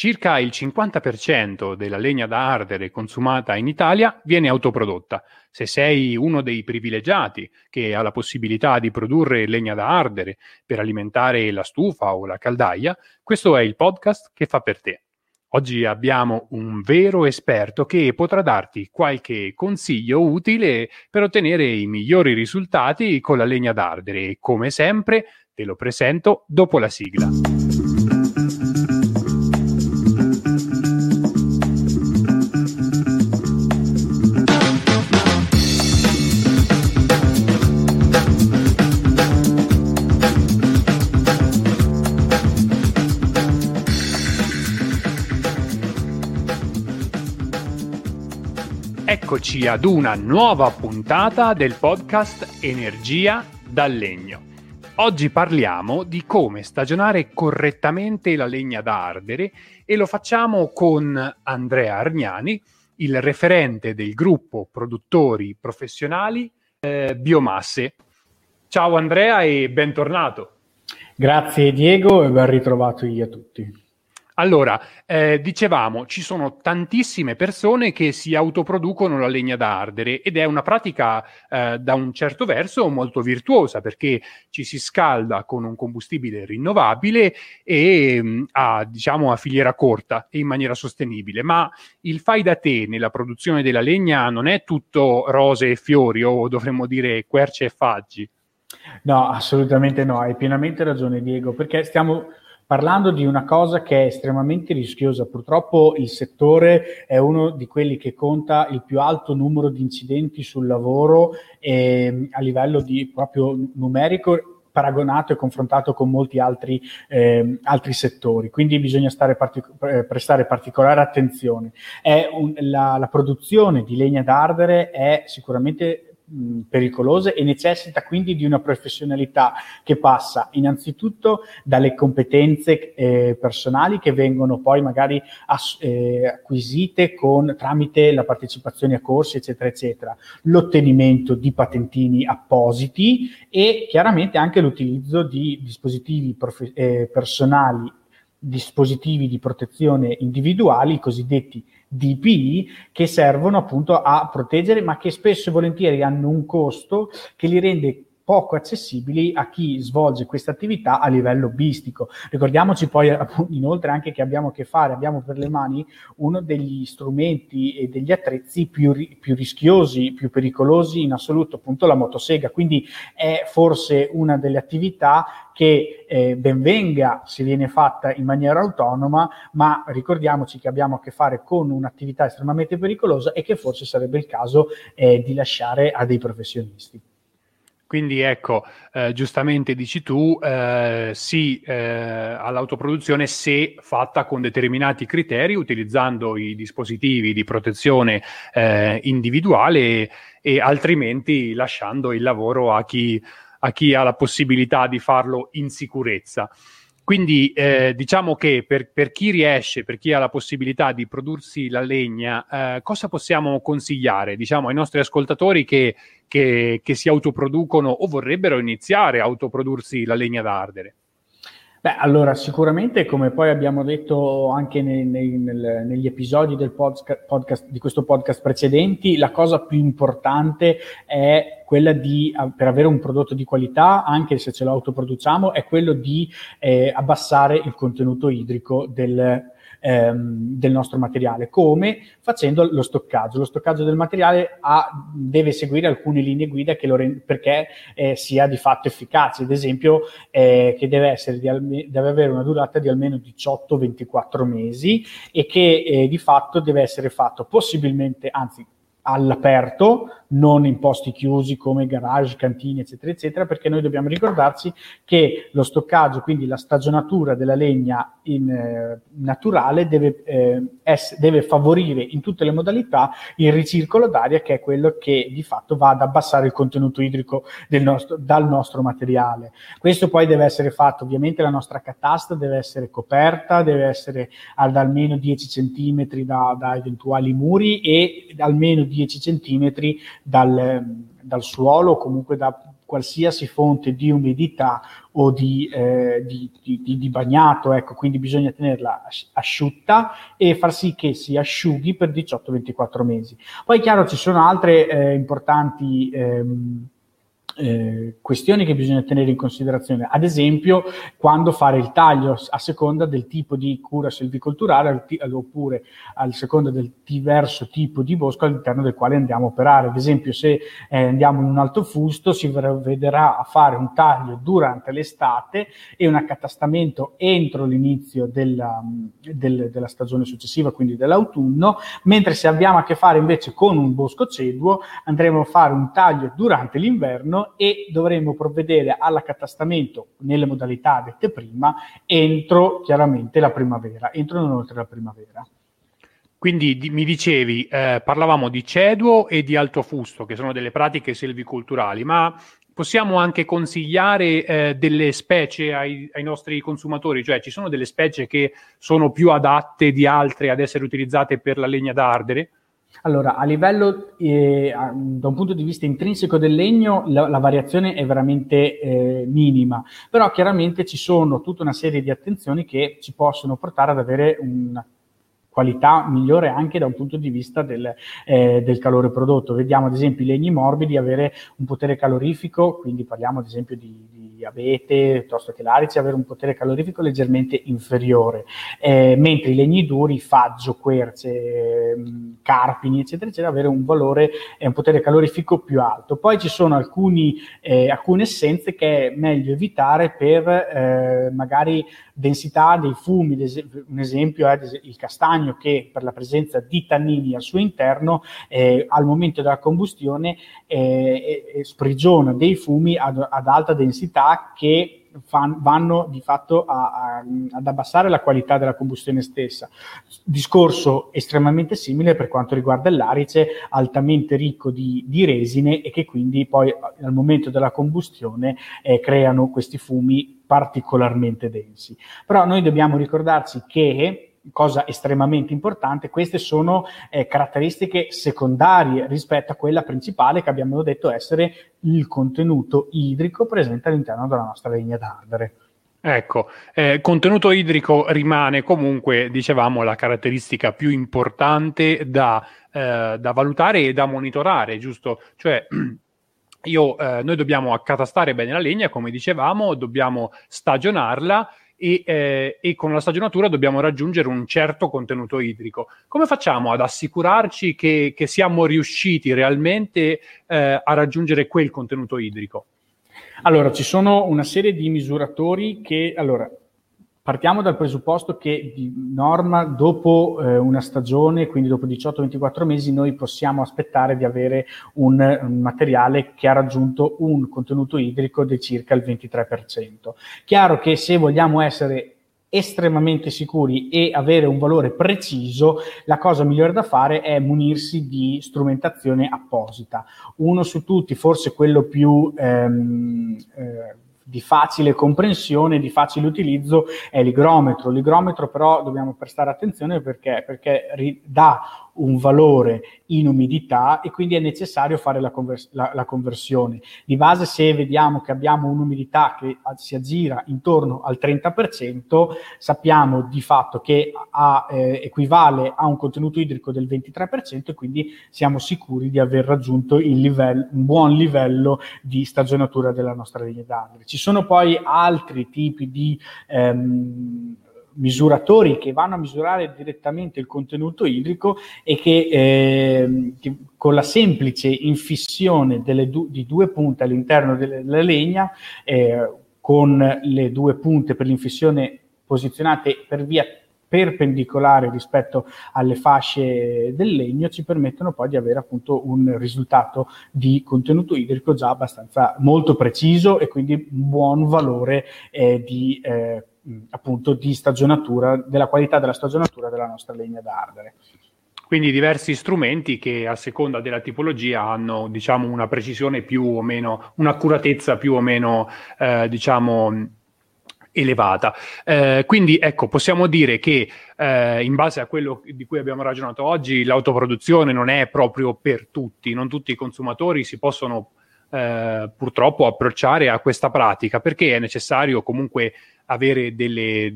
Circa il 50% della legna da ardere consumata in Italia viene autoprodotta. Se sei uno dei privilegiati che ha la possibilità di produrre legna da ardere per alimentare la stufa o la caldaia, questo è il podcast che fa per te. Oggi abbiamo un vero esperto che potrà darti qualche consiglio utile per ottenere i migliori risultati con la legna d'ardere e, come sempre, te lo presento dopo la sigla. Eccoci ad una nuova puntata del podcast Energia dal legno. Oggi parliamo di come stagionare correttamente la legna da ardere e lo facciamo con Andrea Argnani, il referente del gruppo produttori professionali biomasse. Ciao Andrea e bentornato. Grazie Diego e ben ritrovato io a tutti. Allora, dicevamo, ci sono tantissime persone che si autoproducono la legna da ardere ed è una pratica da un certo verso molto virtuosa, perché ci si scalda con un combustibile rinnovabile e a filiera corta e in maniera sostenibile. Ma il fai da te nella produzione della legna non è tutto rose e fiori, o dovremmo dire querce e faggi. No, assolutamente no, hai pienamente ragione Diego, perché stiamo parlando di una cosa che è estremamente rischiosa. Purtroppo il settore è uno di quelli che conta il più alto numero di incidenti sul lavoro a livello di proprio numerico, paragonato e confrontato con molti altri settori, quindi bisogna prestare particolare attenzione. La produzione di legna d'ardere è sicuramente pericolose e necessita quindi di una professionalità che passa innanzitutto dalle competenze personali, che vengono poi magari acquisite tramite la partecipazione a corsi eccetera eccetera, l'ottenimento di patentini appositi e chiaramente anche l'utilizzo di dispositivi personali, dispositivi di protezione individuali, i cosiddetti DPI, che servono appunto a proteggere, ma che spesso e volentieri hanno un costo che li rende poco accessibili a chi svolge questa attività a livello hobbistico. Ricordiamoci poi inoltre anche che abbiamo per le mani uno degli strumenti e degli attrezzi più rischiosi, più pericolosi in assoluto, appunto la motosega, quindi è forse una delle attività che ben venga se viene fatta in maniera autonoma, ma ricordiamoci che abbiamo a che fare con un'attività estremamente pericolosa e che forse sarebbe il caso di lasciare a dei professionisti. Quindi ecco, giustamente dici tu, sì all'autoproduzione se fatta con determinati criteri, utilizzando i dispositivi di protezione individuale e altrimenti lasciando il lavoro a chi ha la possibilità di farlo in sicurezza. Quindi diciamo che per chi riesce, per chi ha la possibilità di prodursi la legna, cosa possiamo consigliare, ai nostri ascoltatori che si autoproducono o vorrebbero iniziare a autoprodursi la legna da ardere? Beh, allora sicuramente, come poi abbiamo detto anche negli episodi del podcast di questo podcast precedenti, la cosa più importante è quella per avere un prodotto di qualità, anche se ce lo autoproduciamo, è quello di abbassare il contenuto idrico del nostro materiale. Come? Facendo lo stoccaggio. Lo stoccaggio del materiale deve seguire alcune linee guida perché sia di fatto efficace, ad esempio che deve avere una durata di almeno 18-24 mesi e che di fatto deve essere fatto possibilmente, anzi all'aperto, non in posti chiusi come garage, cantine eccetera eccetera, perché noi dobbiamo ricordarci che lo stoccaggio, quindi la stagionatura della legna naturale deve favorire in tutte le modalità il ricircolo d'aria, che è quello che di fatto va ad abbassare il contenuto idrico dal nostro materiale. Questo poi deve essere fatto, ovviamente la nostra catasta deve essere coperta, deve essere ad almeno 10 centimetri da eventuali muri e almeno 10 centimetri dal suolo, comunque da qualsiasi fonte di umidità o di bagnato, ecco, quindi bisogna tenerla asciutta e far sì che si asciughi per 18-24 mesi. Poi, chiaro, ci sono altre importanti questioni che bisogna tenere in considerazione, ad esempio quando fare il taglio, a seconda del tipo di cura selvicolturale oppure a seconda del diverso tipo di bosco all'interno del quale andiamo a operare. Ad esempio, se andiamo in un alto fusto, si vedrà a fare un taglio durante l'estate e un accatastamento entro l'inizio della stagione successiva, quindi dell'autunno, mentre se abbiamo a che fare invece con un bosco ceduo andremo a fare un taglio durante l'inverno e dovremo provvedere all'accatastamento nelle modalità dette prima entro chiaramente la primavera, entro non oltre la primavera. Quindi mi dicevi, parlavamo di ceduo e di alto fusto, che sono delle pratiche selvicolturali, ma possiamo anche consigliare delle specie ai nostri consumatori? Cioè, ci sono delle specie che sono più adatte di altre ad essere utilizzate per la legna da ardere? Allora, a livello, da un punto di vista intrinseco del legno, la variazione è veramente minima, però chiaramente ci sono tutta una serie di attenzioni che ci possono portare ad avere una qualità migliore anche da un punto di vista del calore prodotto. Vediamo ad esempio i legni morbidi avere un potere calorifico, quindi parliamo ad esempio di abete piuttosto che larici, avere un potere calorifico leggermente inferiore, mentre i legni duri, faggio, querce, carpini eccetera eccetera, avere un valore e un potere calorifico più alto. Poi ci sono alcune essenze che è meglio evitare per magari densità dei fumi. Un esempio è il castagno, che per la presenza di tannini al suo interno al momento della combustione sprigiona dei fumi ad alta densità che vanno di fatto ad abbassare la qualità della combustione stessa. Discorso estremamente simile per quanto riguarda l'arice, altamente ricco di resine e che quindi poi al momento della combustione creano questi fumi particolarmente densi. Però noi dobbiamo ricordarci che, cosa estremamente importante, queste sono caratteristiche secondarie rispetto a quella principale, che abbiamo detto essere il contenuto idrico presente all'interno della nostra legna d'ardere. Ecco, contenuto idrico rimane comunque, dicevamo, la caratteristica più importante da valutare e da monitorare, giusto? Cioè, noi dobbiamo accatastare bene la legna, come dicevamo, dobbiamo stagionarla, e con la stagionatura dobbiamo raggiungere un certo contenuto idrico. Come facciamo ad assicurarci che siamo riusciti realmente a raggiungere quel contenuto idrico? Allora, ci sono una serie di misuratori che... Allora, partiamo dal presupposto che di norma dopo una stagione, quindi dopo 18-24 mesi, noi possiamo aspettare di avere un materiale che ha raggiunto un contenuto idrico di circa il 23%. Chiaro che se vogliamo essere estremamente sicuri e avere un valore preciso, la cosa migliore da fare è munirsi di strumentazione apposita. Uno su tutti, forse quello più... di facile comprensione, di facile utilizzo, è l'igrometro. L'igrometro però dobbiamo prestare attenzione perché dà un valore in umidità e quindi è necessario fare la conversione. Di base, se vediamo che abbiamo un'umidità che si aggira intorno al 30%, sappiamo di fatto che equivale a un contenuto idrico del 23% e quindi siamo sicuri di aver raggiunto un buon livello di stagionatura della nostra legna d'ardere. Ci sono poi altri tipi di misuratori che vanno a misurare direttamente il contenuto idrico e che con la semplice infissione di due punte all'interno della legna, con le due punte per l'infissione posizionate per via perpendicolare rispetto alle fasce del legno, ci permettono poi di avere appunto un risultato di contenuto idrico già abbastanza molto preciso e quindi un buon valore appunto di stagionatura, della qualità della stagionatura della nostra legna d'ardere. Quindi diversi strumenti che a seconda della tipologia hanno, diciamo, una precisione più o meno, un'accuratezza più o meno diciamo elevata. Quindi ecco, possiamo dire che in base a quello di cui abbiamo ragionato oggi, l'autoproduzione non è proprio per tutti, non tutti i consumatori si possono purtroppo approcciare a questa pratica, perché è necessario comunque avere delle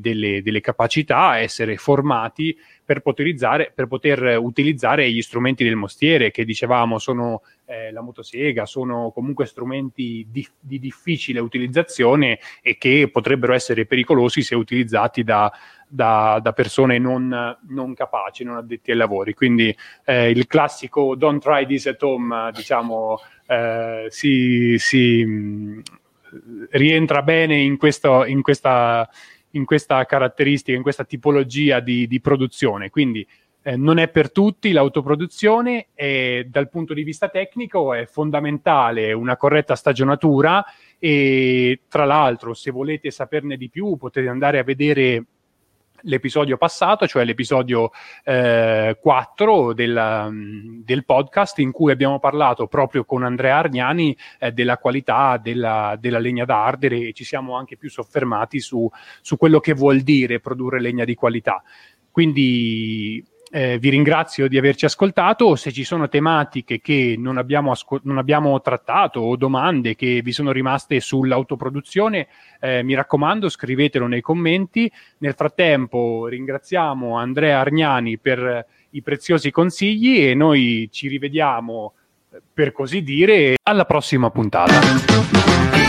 capacità, essere formati per poter utilizzare gli strumenti del mostiere, che dicevamo sono la motosega, sono comunque strumenti di difficile utilizzazione e che potrebbero essere pericolosi se utilizzati da persone non capaci, non addetti ai lavori. Quindi il classico "don't try this at home", diciamo, si rientra bene in questa caratteristica, in questa tipologia di produzione. Quindi non è per tutti l'autoproduzione, e dal punto di vista tecnico è fondamentale una corretta stagionatura, e tra l'altro, se volete saperne di più, potete andare a vedere l'episodio passato, cioè l'episodio 4 del podcast, in cui abbiamo parlato proprio con Andrea Argnani della qualità della legna da ardere, e ci siamo anche più soffermati su quello che vuol dire produrre legna di qualità. Quindi vi ringrazio di averci ascoltato. Se ci sono tematiche che non abbiamo trattato, o domande che vi sono rimaste sull'autoproduzione, mi raccomando, scrivetelo nei commenti. Nel frattempo ringraziamo Andrea Argnani per i preziosi consigli, e noi ci rivediamo, per così dire, alla prossima puntata.